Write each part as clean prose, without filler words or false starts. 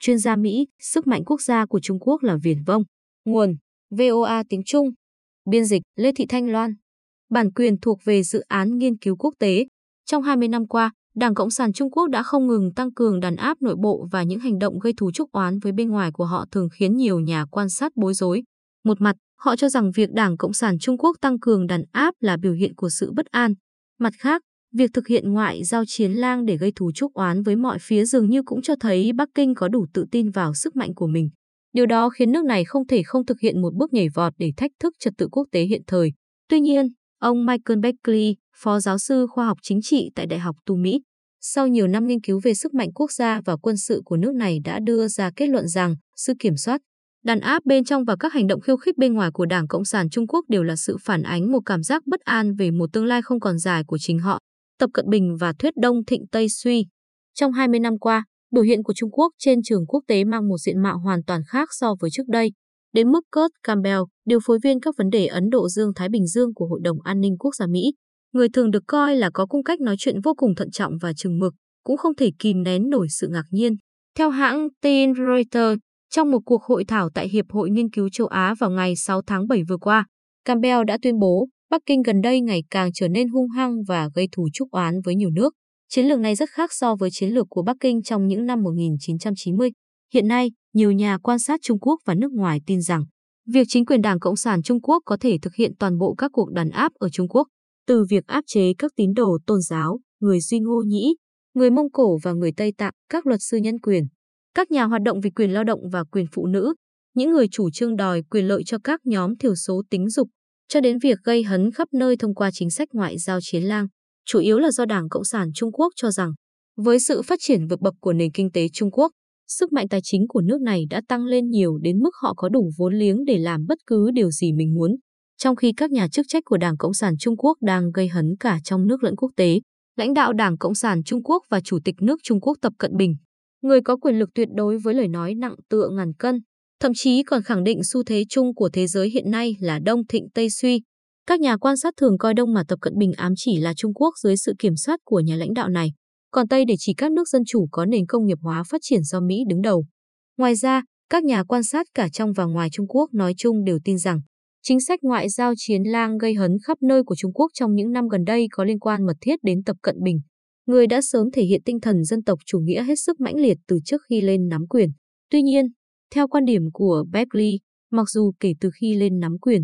Chuyên gia Mỹ, sức mạnh quốc gia của Trung Quốc là viển vông. Nguồn: VOA tiếng Trung. Biên dịch: Lê Thị Thanh Loan. Bản quyền thuộc về dự án nghiên cứu quốc tế. Trong 20 năm qua, Đảng Cộng sản Trung Quốc đã không ngừng tăng cường đàn áp nội bộ và những hành động gây thù chuốc oán với bên ngoài của họ thường khiến nhiều nhà quan sát bối rối. Một mặt, họ cho rằng việc Đảng Cộng sản Trung Quốc tăng cường đàn áp là biểu hiện của sự bất an. Mặt khác, việc thực hiện ngoại giao chiến lang để gây thù chuốc oán với mọi phía dường như cũng cho thấy Bắc Kinh có đủ tự tin vào sức mạnh của mình. Điều đó khiến nước này không thể không thực hiện một bước nhảy vọt để thách thức trật tự quốc tế hiện thời. Tuy nhiên, ông Michael Beckley, phó giáo sư khoa học chính trị tại Đại học Tu Mỹ, sau nhiều năm nghiên cứu về sức mạnh quốc gia và quân sự của nước này đã đưa ra kết luận rằng sự kiểm soát, đàn áp bên trong và các hành động khiêu khích bên ngoài của Đảng Cộng sản Trung Quốc đều là sự phản ánh một cảm giác bất an về một tương lai không còn dài của chính họ. Tập Cận Bình và thuyết Đông Thịnh Tây Suy. Trong 20 năm qua, biểu hiện của Trung Quốc trên trường quốc tế mang một diện mạo hoàn toàn khác so với trước đây, đến mức Kurt Campbell, điều phối viên các vấn đề Ấn Độ Dương-Thái Bình Dương của Hội đồng An ninh Quốc gia Mỹ, người thường được coi là có cung cách nói chuyện vô cùng thận trọng và chừng mực, cũng không thể kìm nén nổi sự ngạc nhiên. Theo hãng tin Reuters, trong một cuộc hội thảo tại Hiệp hội Nghiên cứu châu Á vào ngày 6 tháng 7 vừa qua, Campbell đã tuyên bố Bắc Kinh gần đây ngày càng trở nên hung hăng và gây thù chuốc oán với nhiều nước. Chiến lược này rất khác so với chiến lược của Bắc Kinh trong những năm 1990. Hiện nay, nhiều nhà quan sát Trung Quốc và nước ngoài tin rằng việc chính quyền Đảng Cộng sản Trung Quốc có thể thực hiện toàn bộ các cuộc đàn áp ở Trung Quốc, từ việc áp chế các tín đồ tôn giáo, người Duy Ngô Nhĩ, người Mông Cổ và người Tây Tạng, các luật sư nhân quyền, các nhà hoạt động vì quyền lao động và quyền phụ nữ, những người chủ trương đòi quyền lợi cho các nhóm thiểu số tính dục, cho đến việc gây hấn khắp nơi thông qua chính sách ngoại giao chiến lang, chủ yếu là do Đảng Cộng sản Trung Quốc cho rằng, với sự phát triển vượt bậc của nền kinh tế Trung Quốc, sức mạnh tài chính của nước này đã tăng lên nhiều đến mức họ có đủ vốn liếng để làm bất cứ điều gì mình muốn, trong khi các nhà chức trách của Đảng Cộng sản Trung Quốc đang gây hấn cả trong nước lẫn quốc tế. Lãnh đạo Đảng Cộng sản Trung Quốc và Chủ tịch nước Trung Quốc Tập Cận Bình, người có quyền lực tuyệt đối với lời nói nặng tựa ngàn cân, thậm chí còn khẳng định xu thế chung của thế giới hiện nay là Đông Thịnh Tây Suy. Các nhà quan sát thường coi Đông mà Tập Cận Bình ám chỉ là Trung Quốc dưới sự kiểm soát của nhà lãnh đạo này, còn Tây để chỉ các nước dân chủ có nền công nghiệp hóa phát triển do Mỹ đứng đầu. Ngoài ra, các nhà quan sát cả trong và ngoài Trung Quốc nói chung đều tin rằng chính sách ngoại giao chiến lang gây hấn khắp nơi của Trung Quốc trong những năm gần đây có liên quan mật thiết đến Tập Cận Bình, người đã sớm thể hiện tinh thần dân tộc chủ nghĩa hết sức mãnh liệt từ trước khi lên nắm quyền. Tuy nhiên, theo quan điểm của Beckley, mặc dù kể từ khi lên nắm quyền,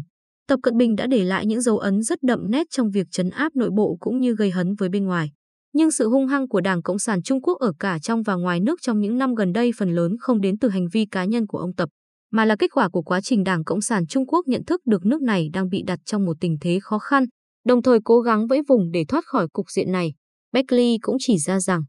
Tập Cận Bình đã để lại những dấu ấn rất đậm nét trong việc trấn áp nội bộ cũng như gây hấn với bên ngoài, nhưng sự hung hăng của Đảng Cộng sản Trung Quốc ở cả trong và ngoài nước trong những năm gần đây phần lớn không đến từ hành vi cá nhân của ông Tập, mà là kết quả của quá trình Đảng Cộng sản Trung Quốc nhận thức được nước này đang bị đặt trong một tình thế khó khăn, đồng thời cố gắng vẫy vùng để thoát khỏi cục diện này. Beckley cũng chỉ ra rằng,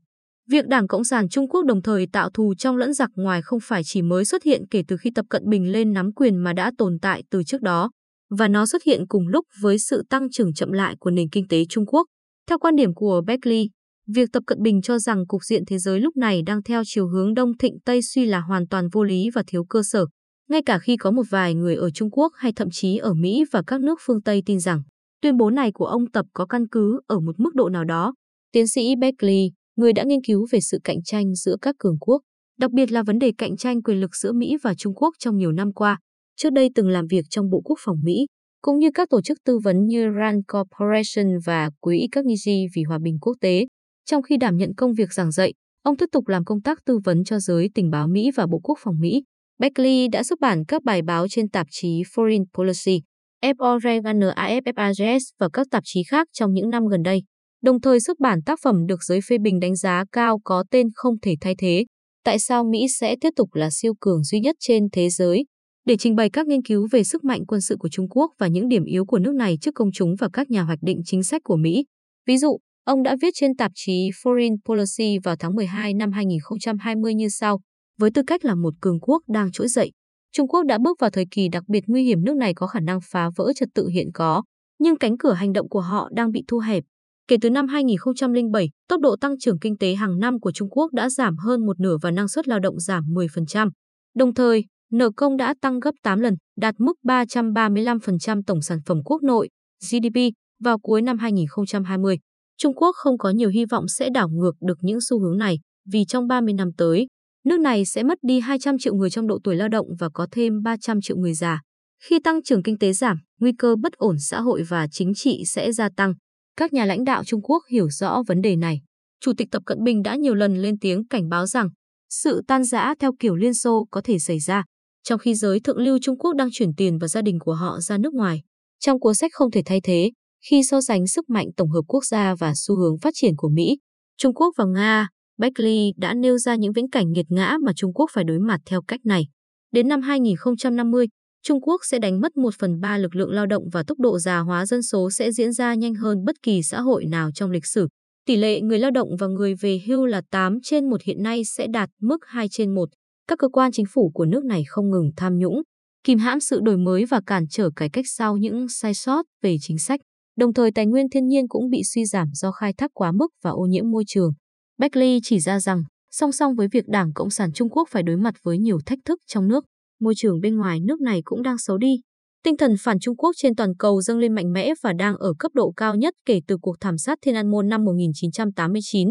việc Đảng Cộng sản Trung Quốc đồng thời tạo thù trong lẫn giặc ngoài không phải chỉ mới xuất hiện kể từ khi Tập Cận Bình lên nắm quyền mà đã tồn tại từ trước đó, và nó xuất hiện cùng lúc với sự tăng trưởng chậm lại của nền kinh tế Trung Quốc. Theo quan điểm của Beckley, việc Tập Cận Bình cho rằng cục diện thế giới lúc này đang theo chiều hướng Đông Thịnh Tây Suy là hoàn toàn vô lý và thiếu cơ sở, ngay cả khi có một vài người ở Trung Quốc hay thậm chí ở Mỹ và các nước phương Tây tin rằng tuyên bố này của ông Tập có căn cứ ở một mức độ nào đó. Tiến sĩ Beckley, người đã nghiên cứu về sự cạnh tranh giữa các cường quốc, đặc biệt là vấn đề cạnh tranh quyền lực giữa Mỹ và Trung Quốc trong nhiều năm qua, trước đây từng làm việc trong Bộ Quốc phòng Mỹ, cũng như các tổ chức tư vấn như Rand Corporation và Quỹ Carnegie vì Hòa bình Quốc tế. Trong khi đảm nhận công việc giảng dạy, ông tiếp tục làm công tác tư vấn cho giới tình báo Mỹ và Bộ Quốc phòng Mỹ. Beckley đã xuất bản các bài báo trên tạp chí Foreign Policy, Foreign và các tạp chí khác trong những năm gần đây, đồng thời xuất bản tác phẩm được giới phê bình đánh giá cao có tên Không thể thay thế, tại sao Mỹ sẽ tiếp tục là siêu cường duy nhất trên thế giới, để trình bày các nghiên cứu về sức mạnh quân sự của Trung Quốc và những điểm yếu của nước này trước công chúng và các nhà hoạch định chính sách của Mỹ. Ví dụ, ông đã viết trên tạp chí Foreign Policy vào tháng 12 năm 2020 như sau: với tư cách là một cường quốc đang trỗi dậy, Trung Quốc đã bước vào thời kỳ đặc biệt nguy hiểm, nước này có khả năng phá vỡ trật tự hiện có, nhưng cánh cửa hành động của họ đang bị thu hẹp. Kể từ năm 2007, tốc độ tăng trưởng kinh tế hàng năm của Trung Quốc đã giảm hơn một nửa và năng suất lao động giảm 10%. Đồng thời, nợ công đã tăng gấp 8 lần, đạt mức 335% tổng sản phẩm quốc nội, GDP, vào cuối năm 2020. Trung Quốc không có nhiều hy vọng sẽ đảo ngược được những xu hướng này, vì trong 30 năm tới, nước này sẽ mất đi 200 triệu người trong độ tuổi lao động và có thêm 300 triệu người già. Khi tăng trưởng kinh tế giảm, nguy cơ bất ổn xã hội và chính trị sẽ gia tăng. Các nhà lãnh đạo Trung Quốc hiểu rõ vấn đề này. Chủ tịch Tập Cận Bình đã nhiều lần lên tiếng cảnh báo rằng sự tan rã theo kiểu Liên Xô có thể xảy ra, trong khi giới thượng lưu Trung Quốc đang chuyển tiền và gia đình của họ ra nước ngoài. Trong cuốn sách Không thể thay thế, khi so sánh sức mạnh tổng hợp quốc gia và xu hướng phát triển của Mỹ, Trung Quốc và Nga, Beckley đã nêu ra những viễn cảnh nghiệt ngã mà Trung Quốc phải đối mặt theo cách này. Đến năm 2050, Trung Quốc sẽ đánh mất 1/3 lực lượng lao động và tốc độ già hóa dân số sẽ diễn ra nhanh hơn bất kỳ xã hội nào trong lịch sử. Tỷ lệ người lao động và người về hưu là 8/1 hiện nay sẽ đạt mức 2/1. Các cơ quan chính phủ của nước này không ngừng tham nhũng, kìm hãm sự đổi mới và cản trở cải cách sau những sai sót về chính sách. Đồng thời, tài nguyên thiên nhiên cũng bị suy giảm do khai thác quá mức và ô nhiễm môi trường. Beckley chỉ ra rằng, song song với việc Đảng Cộng sản Trung Quốc phải đối mặt với nhiều thách thức trong nước, môi trường bên ngoài nước này cũng đang xấu đi. Tinh thần phản Trung Quốc trên toàn cầu dâng lên mạnh mẽ và đang ở cấp độ cao nhất kể từ cuộc thảm sát Thiên An Môn năm 1989,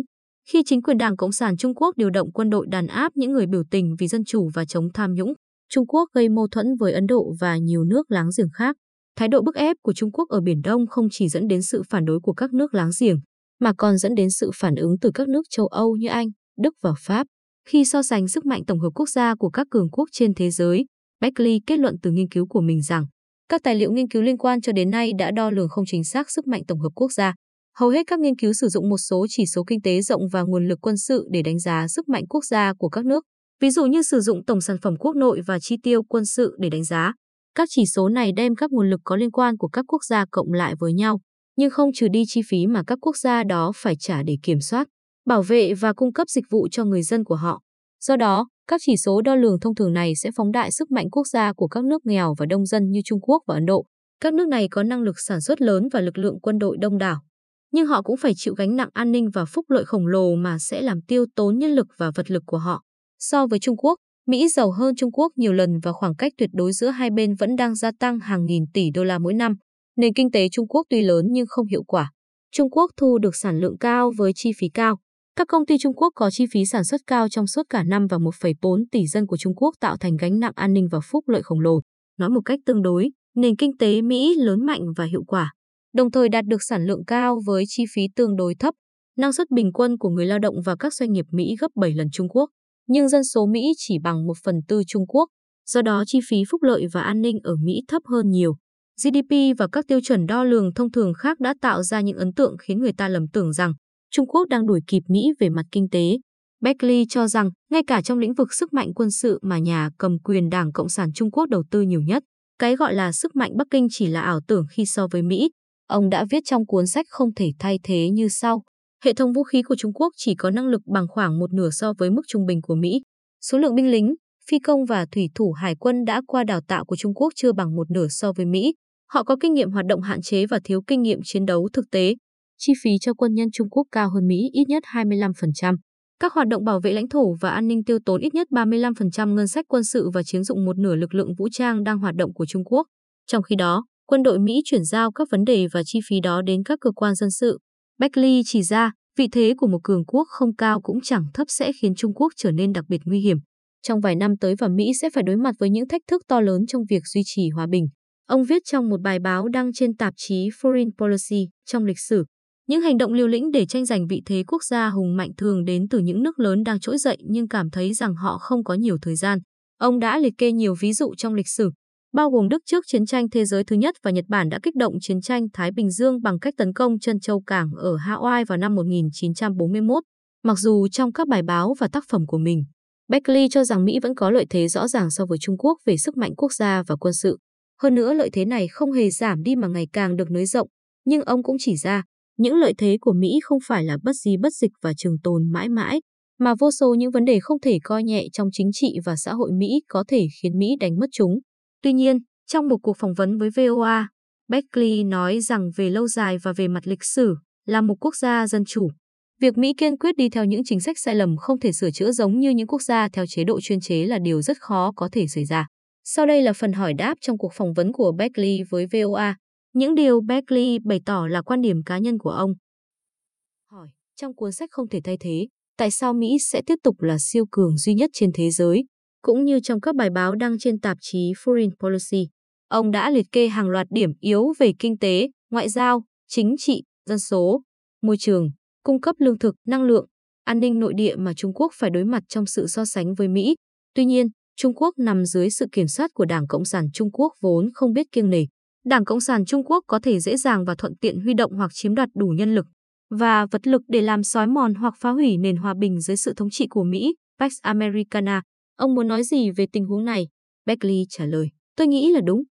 khi chính quyền Đảng Cộng sản Trung Quốc điều động quân đội đàn áp những người biểu tình vì dân chủ và chống tham nhũng. Trung Quốc gây mâu thuẫn với Ấn Độ và nhiều nước láng giềng khác. Thái độ bức ép của Trung Quốc ở Biển Đông không chỉ dẫn đến sự phản đối của các nước láng giềng, mà còn dẫn đến sự phản ứng từ các nước châu Âu như Anh, Đức và Pháp. Khi so sánh sức mạnh tổng hợp quốc gia của các cường quốc trên thế giới, Beckley kết luận từ nghiên cứu của mình rằng các tài liệu nghiên cứu liên quan cho đến nay đã đo lường không chính xác sức mạnh tổng hợp quốc gia. Hầu hết các nghiên cứu sử dụng một số chỉ số kinh tế rộng và nguồn lực quân sự để đánh giá sức mạnh quốc gia của các nước, ví dụ như sử dụng tổng sản phẩm quốc nội và chi tiêu quân sự để đánh giá. Các chỉ số này đem các nguồn lực có liên quan của các quốc gia cộng lại với nhau, nhưng không trừ đi chi phí mà các quốc gia đó phải trả để kiểm soát, bảo vệ và cung cấp dịch vụ cho người dân của họ. Do đó, các chỉ số đo lường thông thường này sẽ phóng đại sức mạnh quốc gia của các nước nghèo và đông dân như Trung Quốc và Ấn Độ. Các nước này có năng lực sản xuất lớn và lực lượng quân đội đông đảo, nhưng họ cũng phải chịu gánh nặng an ninh và phúc lợi khổng lồ mà sẽ làm tiêu tốn nhân lực và vật lực của họ. So với Trung Quốc, Mỹ giàu hơn Trung Quốc nhiều lần và khoảng cách tuyệt đối giữa hai bên vẫn đang gia tăng hàng nghìn tỷ đô la mỗi năm. Nền kinh tế Trung Quốc tuy lớn nhưng không hiệu quả. Trung Quốc thu được sản lượng cao với chi phí cao. Các công ty Trung Quốc có chi phí sản xuất cao trong suốt cả năm và 1,4 tỷ dân của Trung Quốc tạo thành gánh nặng an ninh và phúc lợi khổng lồ. Nói một cách tương đối, nền kinh tế Mỹ lớn mạnh và hiệu quả, đồng thời đạt được sản lượng cao với chi phí tương đối thấp. Năng suất bình quân của người lao động và các doanh nghiệp Mỹ gấp 7 lần Trung Quốc, nhưng dân số Mỹ chỉ bằng 1/4 Trung Quốc, do đó chi phí phúc lợi và an ninh ở Mỹ thấp hơn nhiều. GDP và các tiêu chuẩn đo lường thông thường khác đã tạo ra những ấn tượng khiến người ta lầm tưởng rằng Trung Quốc đang đuổi kịp Mỹ về mặt kinh tế. Beckley cho rằng, ngay cả trong lĩnh vực sức mạnh quân sự mà nhà cầm quyền Đảng Cộng sản Trung Quốc đầu tư nhiều nhất, cái gọi là sức mạnh Bắc Kinh chỉ là ảo tưởng khi so với Mỹ. Ông đã viết trong cuốn sách Không thể thay thế như sau. Hệ thống vũ khí của Trung Quốc chỉ có năng lực bằng khoảng 1/2 so với mức trung bình của Mỹ. Số lượng binh lính, phi công và thủy thủ hải quân đã qua đào tạo của Trung Quốc chưa bằng 1/2 so với Mỹ. Họ có kinh nghiệm hoạt động hạn chế và thiếu kinh nghiệm chiến đấu thực tế. Chi phí cho quân nhân Trung Quốc cao hơn Mỹ ít nhất 25%. Các hoạt động bảo vệ lãnh thổ và an ninh tiêu tốn ít nhất 35% ngân sách quân sự và chiếm dụng 1/2 lực lượng vũ trang đang hoạt động của Trung Quốc. Trong khi đó, quân đội Mỹ chuyển giao các vấn đề và chi phí đó đến các cơ quan dân sự. Beckley chỉ ra, vị thế của một cường quốc không cao cũng chẳng thấp sẽ khiến Trung Quốc trở nên đặc biệt nguy hiểm. Trong vài năm tới và Mỹ sẽ phải đối mặt với những thách thức to lớn trong việc duy trì hòa bình. Ông viết trong một bài báo đăng trên tạp chí Foreign Policy trong lịch sử, những hành động liều lĩnh để tranh giành vị thế quốc gia hùng mạnh thường đến từ những nước lớn đang trỗi dậy nhưng cảm thấy rằng họ không có nhiều thời gian. Ông đã liệt kê nhiều ví dụ trong lịch sử, bao gồm Đức trước chiến tranh thế giới thứ nhất và Nhật Bản đã kích động chiến tranh Thái Bình Dương bằng cách tấn công trân châu cảng ở Hawaii vào năm 1941. Mặc dù trong các bài báo và tác phẩm của mình, Beckley cho rằng Mỹ vẫn có lợi thế rõ ràng so với Trung Quốc về sức mạnh quốc gia và quân sự. Hơn nữa, lợi thế này không hề giảm đi mà ngày càng được nới rộng, nhưng ông cũng chỉ ra, những lợi thế của Mỹ không phải là bất di bất dịch và trường tồn mãi mãi, mà vô số những vấn đề không thể coi nhẹ trong chính trị và xã hội Mỹ có thể khiến Mỹ đánh mất chúng. Tuy nhiên, trong một cuộc phỏng vấn với VOA, Beckley nói rằng về lâu dài và về mặt lịch sử, là một quốc gia dân chủ, việc Mỹ kiên quyết đi theo những chính sách sai lầm không thể sửa chữa giống như những quốc gia theo chế độ chuyên chế là điều rất khó có thể xảy ra. Sau đây là phần hỏi đáp trong cuộc phỏng vấn của Beckley với VOA. Những điều Beckley bày tỏ là quan điểm cá nhân của ông. Hỏi: trong cuốn sách Không thể thay thế, tại sao Mỹ sẽ tiếp tục là siêu cường duy nhất trên thế giới, cũng như trong các bài báo đăng trên tạp chí Foreign Policy. Ông đã liệt kê hàng loạt điểm yếu về kinh tế, ngoại giao, chính trị, dân số, môi trường, cung cấp lương thực, năng lượng, an ninh nội địa mà Trung Quốc phải đối mặt trong sự so sánh với Mỹ. Tuy nhiên, Trung Quốc nằm dưới sự kiểm soát của Đảng Cộng sản Trung Quốc vốn không biết kiêng nể. Đảng Cộng sản Trung Quốc có thể dễ dàng và thuận tiện huy động hoặc chiếm đoạt đủ nhân lực và vật lực để làm xói mòn hoặc phá hủy nền hòa bình dưới sự thống trị của Mỹ, Pax Americana. Ông muốn nói gì về tình huống này? Beckley trả lời, tôi nghĩ là đúng.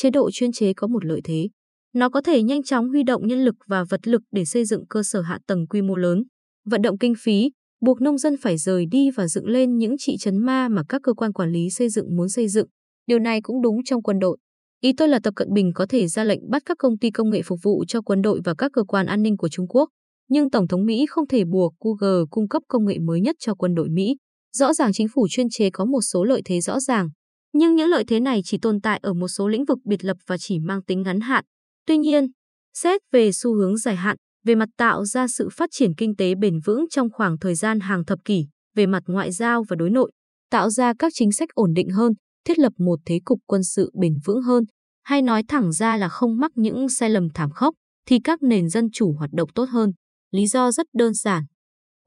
Chế độ chuyên chế có một lợi thế. Nó có thể nhanh chóng huy động nhân lực và vật lực để xây dựng cơ sở hạ tầng quy mô lớn, vận động kinh phí, buộc nông dân phải rời đi và dựng lên những thị trấn ma mà các cơ quan quản lý xây dựng muốn xây dựng. Điều này cũng đúng trong quân đội. Ý tôi là Tập Cận Bình có thể ra lệnh bắt các công ty công nghệ phục vụ cho quân đội và các cơ quan an ninh của Trung Quốc, nhưng Tổng thống Mỹ không thể buộc Google cung cấp công nghệ mới nhất cho quân đội Mỹ. Rõ ràng chính phủ chuyên chế có một số lợi thế rõ ràng, nhưng những lợi thế này chỉ tồn tại ở một số lĩnh vực biệt lập và chỉ mang tính ngắn hạn. Tuy nhiên, xét về xu hướng dài hạn, về mặt tạo ra sự phát triển kinh tế bền vững trong khoảng thời gian hàng thập kỷ, về mặt ngoại giao và đối nội, tạo ra các chính sách ổn định hơn, thiết lập một thế cục quân sự bền vững hơn, hay nói thẳng ra là không mắc những sai lầm thảm khốc, thì các nền dân chủ hoạt động tốt hơn. Lý do rất đơn giản.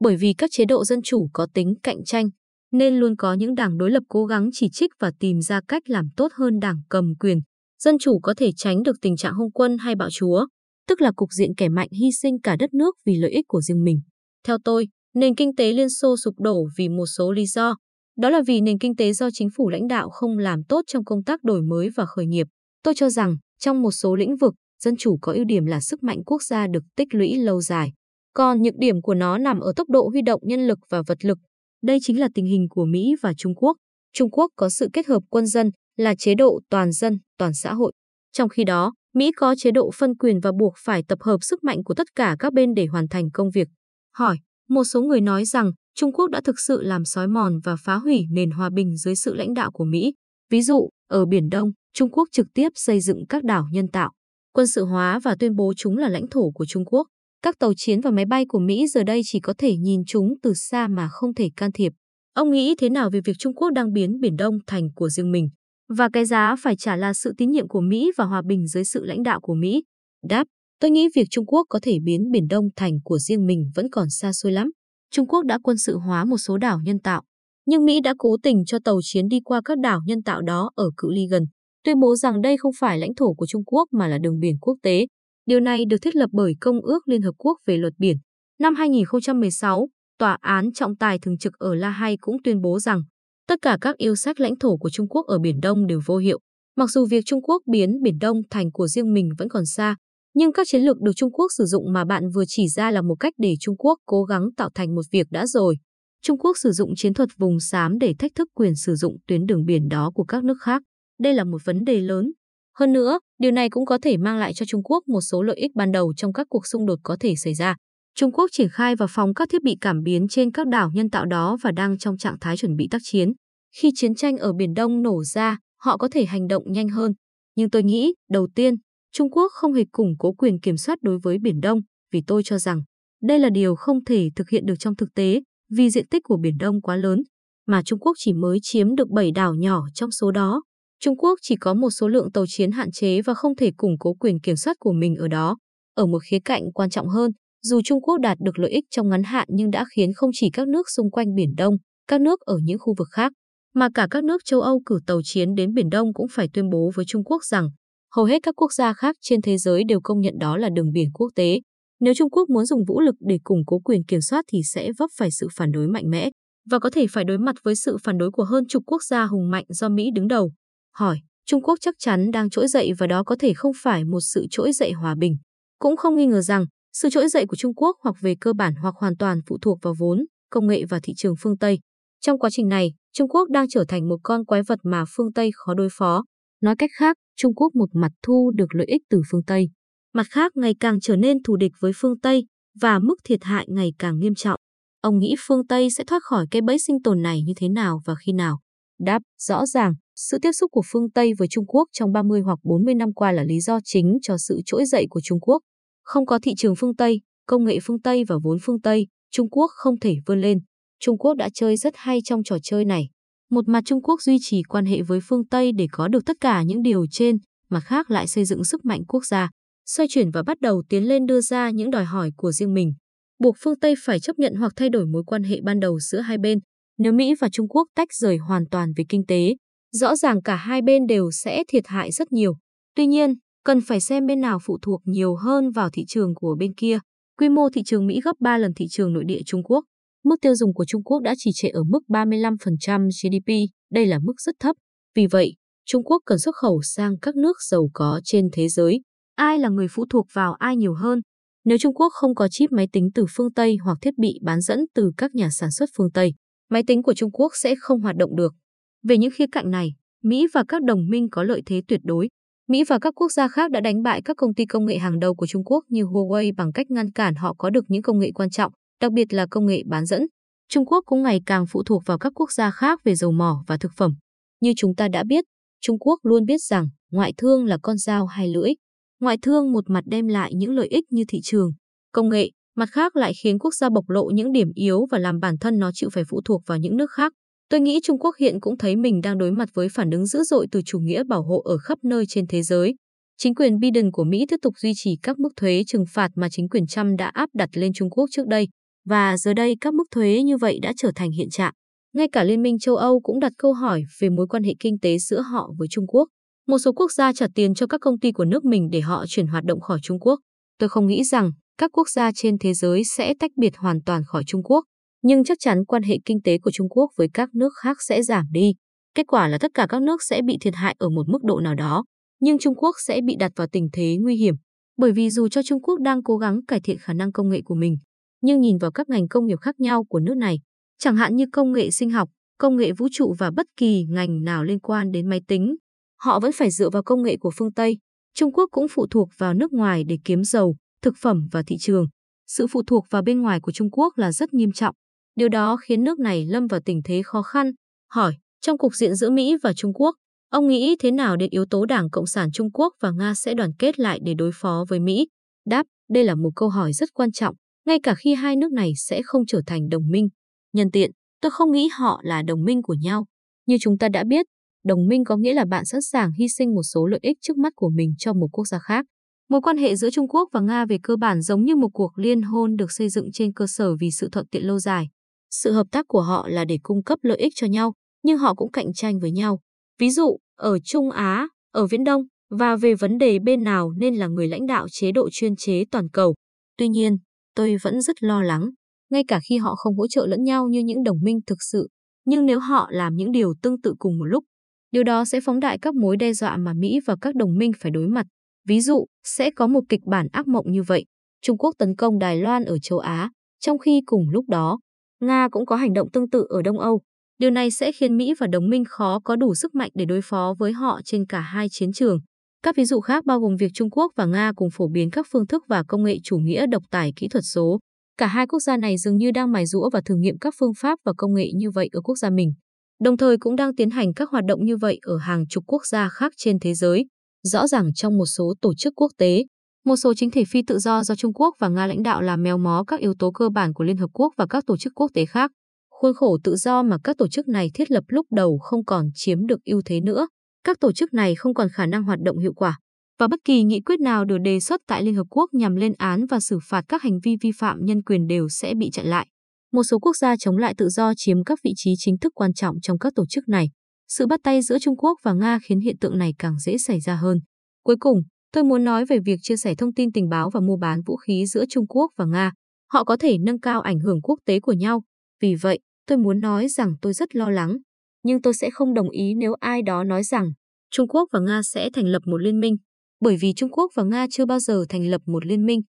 Bởi vì các chế độ dân chủ có tính cạnh tranh, nên luôn có những đảng đối lập cố gắng chỉ trích và tìm ra cách làm tốt hơn đảng cầm quyền. Dân chủ có thể tránh được tình trạng hôn quân hay bạo chúa, tức là cục diện kẻ mạnh hy sinh cả đất nước vì lợi ích của riêng mình. Theo tôi, nền kinh tế Liên Xô sụp đổ vì một số lý do. Đó là vì nền kinh tế do chính phủ lãnh đạo không làm tốt trong công tác đổi mới và khởi nghiệp. Tôi cho rằng, trong một số lĩnh vực, dân chủ có ưu điểm là sức mạnh quốc gia được tích lũy lâu dài. Còn nhược điểm của nó nằm ở tốc độ huy động nhân lực và vật lực. Đây chính là tình hình của Mỹ và Trung Quốc. Trung Quốc có sự kết hợp quân dân, là chế độ toàn dân, toàn xã hội. Trong khi đó, Mỹ có chế độ phân quyền và buộc phải tập hợp sức mạnh của tất cả các bên để hoàn thành công việc. Hỏi, một số người nói rằng Trung Quốc đã thực sự làm xói mòn và phá hủy nền hòa bình dưới sự lãnh đạo của Mỹ. Ví dụ, ở Biển Đông, Trung Quốc trực tiếp xây dựng các đảo nhân tạo, quân sự hóa và tuyên bố chúng là lãnh thổ của Trung Quốc. Các tàu chiến và máy bay của Mỹ giờ đây chỉ có thể nhìn chúng từ xa mà không thể can thiệp. Ông nghĩ thế nào về việc Trung Quốc đang biến Biển Đông thành của riêng mình? Và cái giá phải trả là sự tín nhiệm của Mỹ và hòa bình dưới sự lãnh đạo của Mỹ. Đáp, tôi nghĩ việc Trung Quốc có thể biến Biển Đông thành của riêng mình vẫn còn xa xôi lắm. Trung Quốc đã quân sự hóa một số đảo nhân tạo, nhưng Mỹ đã cố tình cho tàu chiến đi qua các đảo nhân tạo đó ở cự ly gần, tuyên bố rằng đây không phải lãnh thổ của Trung Quốc mà là đường biển quốc tế. Điều này được thiết lập bởi Công ước Liên Hợp Quốc về Luật Biển. Năm 2016, Tòa án Trọng Tài Thường Trực ở La Hay cũng tuyên bố rằng tất cả các yêu sách lãnh thổ của Trung Quốc ở Biển Đông đều vô hiệu. Mặc dù việc Trung Quốc biến Biển Đông thành của riêng mình vẫn còn xa, nhưng các chiến lược được Trung Quốc sử dụng mà bạn vừa chỉ ra là một cách để Trung Quốc cố gắng tạo thành một việc đã rồi. Trung Quốc sử dụng chiến thuật vùng xám để thách thức quyền sử dụng tuyến đường biển đó của các nước khác. Đây là một vấn đề lớn. Hơn nữa, điều này cũng có thể mang lại cho Trung Quốc một số lợi ích ban đầu trong các cuộc xung đột có thể xảy ra. Trung Quốc triển khai và phóng các thiết bị cảm biến trên các đảo nhân tạo đó và đang trong trạng thái chuẩn bị tác chiến. Khi chiến tranh ở Biển Đông nổ ra, họ có thể hành động nhanh hơn. Nhưng tôi nghĩ, đầu tiên, Trung Quốc không hề củng cố quyền kiểm soát đối với Biển Đông, vì tôi cho rằng đây là điều không thể thực hiện được trong thực tế vì diện tích của Biển Đông quá lớn, mà Trung Quốc chỉ mới chiếm được 7 đảo nhỏ trong số đó. Trung Quốc chỉ có một số lượng tàu chiến hạn chế và không thể củng cố quyền kiểm soát của mình ở đó. Ở một khía cạnh quan trọng hơn, dù Trung Quốc đạt được lợi ích trong ngắn hạn nhưng đã khiến không chỉ các nước xung quanh Biển Đông, các nước ở những khu vực khác, mà cả các nước châu Âu cử tàu chiến đến Biển Đông cũng phải tuyên bố với Trung Quốc rằng hầu hết các quốc gia khác trên thế giới đều công nhận đó là đường biển quốc tế. Nếu Trung Quốc muốn dùng vũ lực để củng cố quyền kiểm soát thì sẽ vấp phải sự phản đối mạnh mẽ và có thể phải đối mặt với sự phản đối của hơn chục quốc gia hùng mạnh do Mỹ đứng đầu. Hỏi, Trung Quốc chắc chắn đang trỗi dậy và đó có thể không phải một sự trỗi dậy hòa bình. Cũng không nghi ngờ rằng sự trỗi dậy của Trung Quốc hoặc về cơ bản hoặc hoàn toàn phụ thuộc vào vốn, công nghệ và thị trường phương Tây. Trong quá trình này, Trung Quốc đang trở thành một con quái vật mà phương Tây khó đối phó. Nói cách khác, Trung Quốc một mặt thu được lợi ích từ phương Tây, mặt khác ngày càng trở nên thù địch với phương Tây và mức thiệt hại ngày càng nghiêm trọng. Ông nghĩ phương Tây sẽ thoát khỏi cái bẫy sinh tồn này như thế nào và khi nào? Đáp, rõ ràng, sự tiếp xúc của phương Tây với Trung Quốc trong 30 hoặc 40 năm qua là lý do chính cho sự trỗi dậy của Trung Quốc. Không có thị trường phương Tây, công nghệ phương Tây và vốn phương Tây, Trung Quốc không thể vươn lên. Trung Quốc đã chơi rất hay trong trò chơi này. Một mặt Trung Quốc duy trì quan hệ với phương Tây để có được tất cả những điều trên, mặt khác lại xây dựng sức mạnh quốc gia, xoay chuyển và bắt đầu tiến lên đưa ra những đòi hỏi của riêng mình. Buộc phương Tây phải chấp nhận hoặc thay đổi mối quan hệ ban đầu giữa hai bên. Nếu Mỹ và Trung Quốc tách rời hoàn toàn về kinh tế, rõ ràng cả hai bên đều sẽ thiệt hại rất nhiều. Tuy nhiên, cần phải xem bên nào phụ thuộc nhiều hơn vào thị trường của bên kia. Quy mô thị trường Mỹ gấp 3 lần thị trường nội địa Trung Quốc. Mức tiêu dùng của Trung Quốc đã trì trệ ở mức 35% GDP, đây là mức rất thấp. Vì vậy, Trung Quốc cần xuất khẩu sang các nước giàu có trên thế giới. Ai là người phụ thuộc vào ai nhiều hơn? Nếu Trung Quốc không có chip máy tính từ phương Tây hoặc thiết bị bán dẫn từ các nhà sản xuất phương Tây, máy tính của Trung Quốc sẽ không hoạt động được. Về những khía cạnh này, Mỹ và các đồng minh có lợi thế tuyệt đối. Mỹ và các quốc gia khác đã đánh bại các công ty công nghệ hàng đầu của Trung Quốc như Huawei bằng cách ngăn cản họ có được những công nghệ quan trọng, đặc biệt là công nghệ bán dẫn. Trung Quốc cũng ngày càng phụ thuộc vào các quốc gia khác về dầu mỏ và thực phẩm. Như chúng ta đã biết, Trung Quốc luôn biết rằng ngoại thương là con dao hai lưỡi. Ngoại thương một mặt đem lại những lợi ích như thị trường, công nghệ, mặt khác lại khiến quốc gia bộc lộ những điểm yếu và làm bản thân nó chịu phải phụ thuộc vào những nước khác. Tôi nghĩ Trung Quốc hiện cũng thấy mình đang đối mặt với phản ứng dữ dội từ chủ nghĩa bảo hộ ở khắp nơi trên thế giới. Chính quyền Biden của Mỹ tiếp tục duy trì các mức thuế trừng phạt mà chính quyền Trump đã áp đặt lên Trung Quốc trước đây. Và giờ đây các mức thuế như vậy đã trở thành hiện trạng. Ngay cả Liên minh châu Âu cũng đặt câu hỏi về mối quan hệ kinh tế giữa họ với Trung Quốc. Một số quốc gia trả tiền cho các công ty của nước mình để họ chuyển hoạt động khỏi Trung Quốc. Tôi không nghĩ rằng các quốc gia trên thế giới sẽ tách biệt hoàn toàn khỏi Trung Quốc, nhưng chắc chắn quan hệ kinh tế của Trung Quốc với các nước khác sẽ giảm đi. Kết quả là tất cả các nước sẽ bị thiệt hại ở một mức độ nào đó, nhưng Trung Quốc sẽ bị đặt vào tình thế nguy hiểm. Bởi vì dù cho Trung Quốc đang cố gắng cải thiện khả năng công nghệ của mình, nhưng nhìn vào các ngành công nghiệp khác nhau của nước này, chẳng hạn như công nghệ sinh học, công nghệ vũ trụ và bất kỳ ngành nào liên quan đến máy tính, họ vẫn phải dựa vào công nghệ của phương Tây. Trung Quốc cũng phụ thuộc vào nước ngoài để kiếm dầu, thực phẩm và thị trường. Sự phụ thuộc vào bên ngoài của Trung Quốc là rất nghiêm trọng. Điều đó khiến nước này lâm vào tình thế khó khăn. Hỏi, trong cục diện giữa Mỹ và Trung Quốc, ông nghĩ thế nào đến yếu tố Đảng Cộng sản Trung Quốc và Nga sẽ đoàn kết lại để đối phó với Mỹ? Đáp, đây là một câu hỏi rất quan trọng, ngay cả khi hai nước này sẽ không trở thành đồng minh. Nhân tiện, tôi không nghĩ họ là đồng minh của nhau. Như chúng ta đã biết, đồng minh có nghĩa là bạn sẵn sàng hy sinh một số lợi ích trước mắt của mình cho một quốc gia khác. Mối quan hệ giữa Trung Quốc và Nga về cơ bản giống như một cuộc liên hôn được xây dựng trên cơ sở vì sự thuận tiện lâu dài. Sự hợp tác của họ là để cung cấp lợi ích cho nhau, nhưng họ cũng cạnh tranh với nhau. Ví dụ, ở Trung Á, ở Viễn Đông và về vấn đề bên nào nên là người lãnh đạo chế độ chuyên chế toàn cầu. Tuy nhiên, tôi vẫn rất lo lắng, ngay cả khi họ không hỗ trợ lẫn nhau như những đồng minh thực sự, nhưng nếu họ làm những điều tương tự cùng một lúc, điều đó sẽ phóng đại các mối đe dọa mà Mỹ và các đồng minh phải đối mặt. Ví dụ, sẽ có một kịch bản ác mộng như vậy. Trung Quốc tấn công Đài Loan ở châu Á, trong khi cùng lúc đó, Nga cũng có hành động tương tự ở Đông Âu. Điều này sẽ khiến Mỹ và đồng minh khó có đủ sức mạnh để đối phó với họ trên cả hai chiến trường. Các ví dụ khác bao gồm việc Trung Quốc và Nga cùng phổ biến các phương thức và công nghệ chủ nghĩa độc tài kỹ thuật số. Cả hai quốc gia này dường như đang mài giũa và thử nghiệm các phương pháp và công nghệ như vậy ở quốc gia mình, đồng thời cũng đang tiến hành các hoạt động như vậy ở hàng chục quốc gia khác trên thế giới. Rõ ràng trong một số tổ chức quốc tế, một số chính thể phi tự do do Trung Quốc và Nga lãnh đạo làm méo mó các yếu tố cơ bản của Liên Hợp Quốc và các tổ chức quốc tế khác. Khuôn khổ tự do mà các tổ chức này thiết lập lúc đầu không còn chiếm được ưu thế nữa. Các tổ chức này không còn khả năng hoạt động hiệu quả, và bất kỳ nghị quyết nào được đề xuất tại Liên Hợp Quốc nhằm lên án và xử phạt các hành vi vi phạm nhân quyền đều sẽ bị chặn lại. Một số quốc gia chống lại tự do chiếm các vị trí chính thức quan trọng trong các tổ chức này. Sự bắt tay giữa Trung Quốc và Nga khiến hiện tượng này càng dễ xảy ra hơn. Cuối cùng, tôi muốn nói về việc chia sẻ thông tin tình báo và mua bán vũ khí giữa Trung Quốc và Nga. Họ có thể nâng cao ảnh hưởng quốc tế của nhau. Vì vậy, tôi muốn nói rằng tôi rất lo lắng. Nhưng tôi sẽ không đồng ý nếu ai đó nói rằng Trung Quốc và Nga sẽ thành lập một liên minh. Bởi vì Trung Quốc và Nga chưa bao giờ thành lập một liên minh.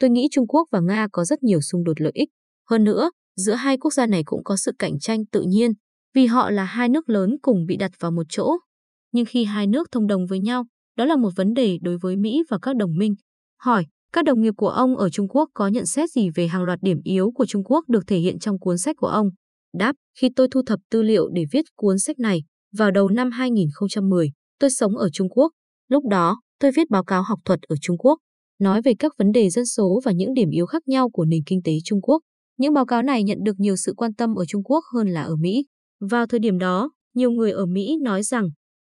Tôi nghĩ Trung Quốc và Nga có rất nhiều xung đột lợi ích. Hơn nữa, giữa hai quốc gia này cũng có sự cạnh tranh tự nhiên, vì họ là hai nước lớn cùng bị đặt vào một chỗ. Nhưng khi hai nước thông đồng với nhau, đó là một vấn đề đối với Mỹ và các đồng minh. Hỏi, các đồng nghiệp của ông ở Trung Quốc có nhận xét gì về hàng loạt điểm yếu của Trung Quốc được thể hiện trong cuốn sách của ông? Đáp, khi tôi thu thập tư liệu để viết cuốn sách này, vào đầu năm 2010, tôi sống ở Trung Quốc. Lúc đó, tôi viết báo cáo học thuật ở Trung Quốc, nói về các vấn đề dân số và những điểm yếu khác nhau của nền kinh tế Trung Quốc. Những báo cáo này nhận được nhiều sự quan tâm ở Trung Quốc hơn là ở Mỹ. Vào thời điểm đó, nhiều người ở Mỹ nói rằng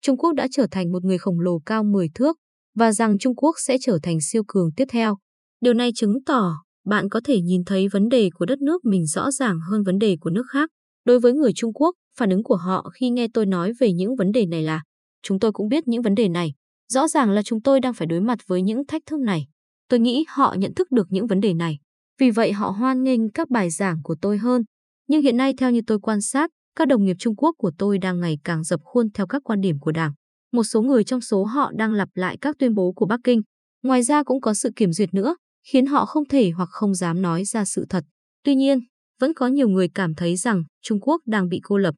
Trung Quốc đã trở thành một người khổng lồ cao 10 thước và rằng Trung Quốc sẽ trở thành siêu cường tiếp theo. Điều này chứng tỏ bạn có thể nhìn thấy vấn đề của đất nước mình rõ ràng hơn vấn đề của nước khác. Đối với người Trung Quốc, phản ứng của họ khi nghe tôi nói về những vấn đề này là chúng tôi cũng biết những vấn đề này. Rõ ràng là chúng tôi đang phải đối mặt với những thách thức này. Tôi nghĩ họ nhận thức được những vấn đề này. Vì vậy họ hoan nghênh các bài giảng của tôi hơn. Nhưng hiện nay theo như tôi quan sát, các đồng nghiệp Trung Quốc của tôi đang ngày càng dập khuôn theo các quan điểm của Đảng. Một số người trong số họ đang lặp lại các tuyên bố của Bắc Kinh. Ngoài ra cũng có sự kiểm duyệt nữa, khiến họ không thể hoặc không dám nói ra sự thật. Tuy nhiên, vẫn có nhiều người cảm thấy rằng Trung Quốc đang bị cô lập.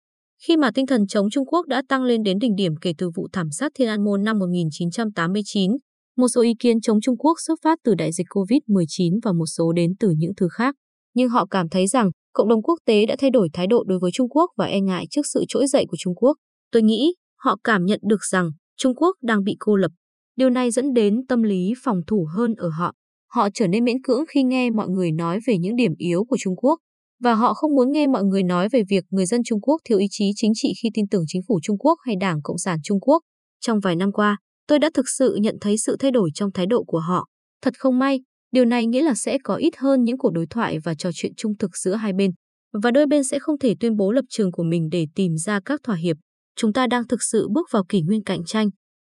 Khi mà tinh thần chống Trung Quốc đã tăng lên đến đỉnh điểm kể từ vụ thảm sát Thiên An Môn năm 1989, một số ý kiến chống Trung Quốc xuất phát từ đại dịch COVID-19 và một số đến từ những thứ khác. Nhưng họ cảm thấy rằng cộng đồng quốc tế đã thay đổi thái độ đối với Trung Quốc và e ngại trước sự trỗi dậy của Trung Quốc. Tôi nghĩ họ cảm nhận được rằng Trung Quốc đang bị cô lập. Điều này dẫn đến tâm lý phòng thủ hơn ở họ. Họ trở nên miễn cưỡng khi nghe mọi người nói về những điểm yếu của Trung Quốc. Và họ không muốn nghe mọi người nói về việc người dân Trung Quốc thiếu ý chí chính trị khi tin tưởng chính phủ Trung Quốc hay Đảng Cộng sản Trung Quốc. Trong vài năm qua, tôi đã thực sự nhận thấy sự thay đổi trong thái độ của họ. Thật không may, điều này nghĩa là sẽ có ít hơn những cuộc đối thoại và trò chuyện trung thực giữa hai bên. Và đôi bên sẽ không thể tuyên bố lập trường của mình để tìm ra các thỏa hiệp. Chúng ta đang thực sự bước vào kỷ nguyên cạnh tranh.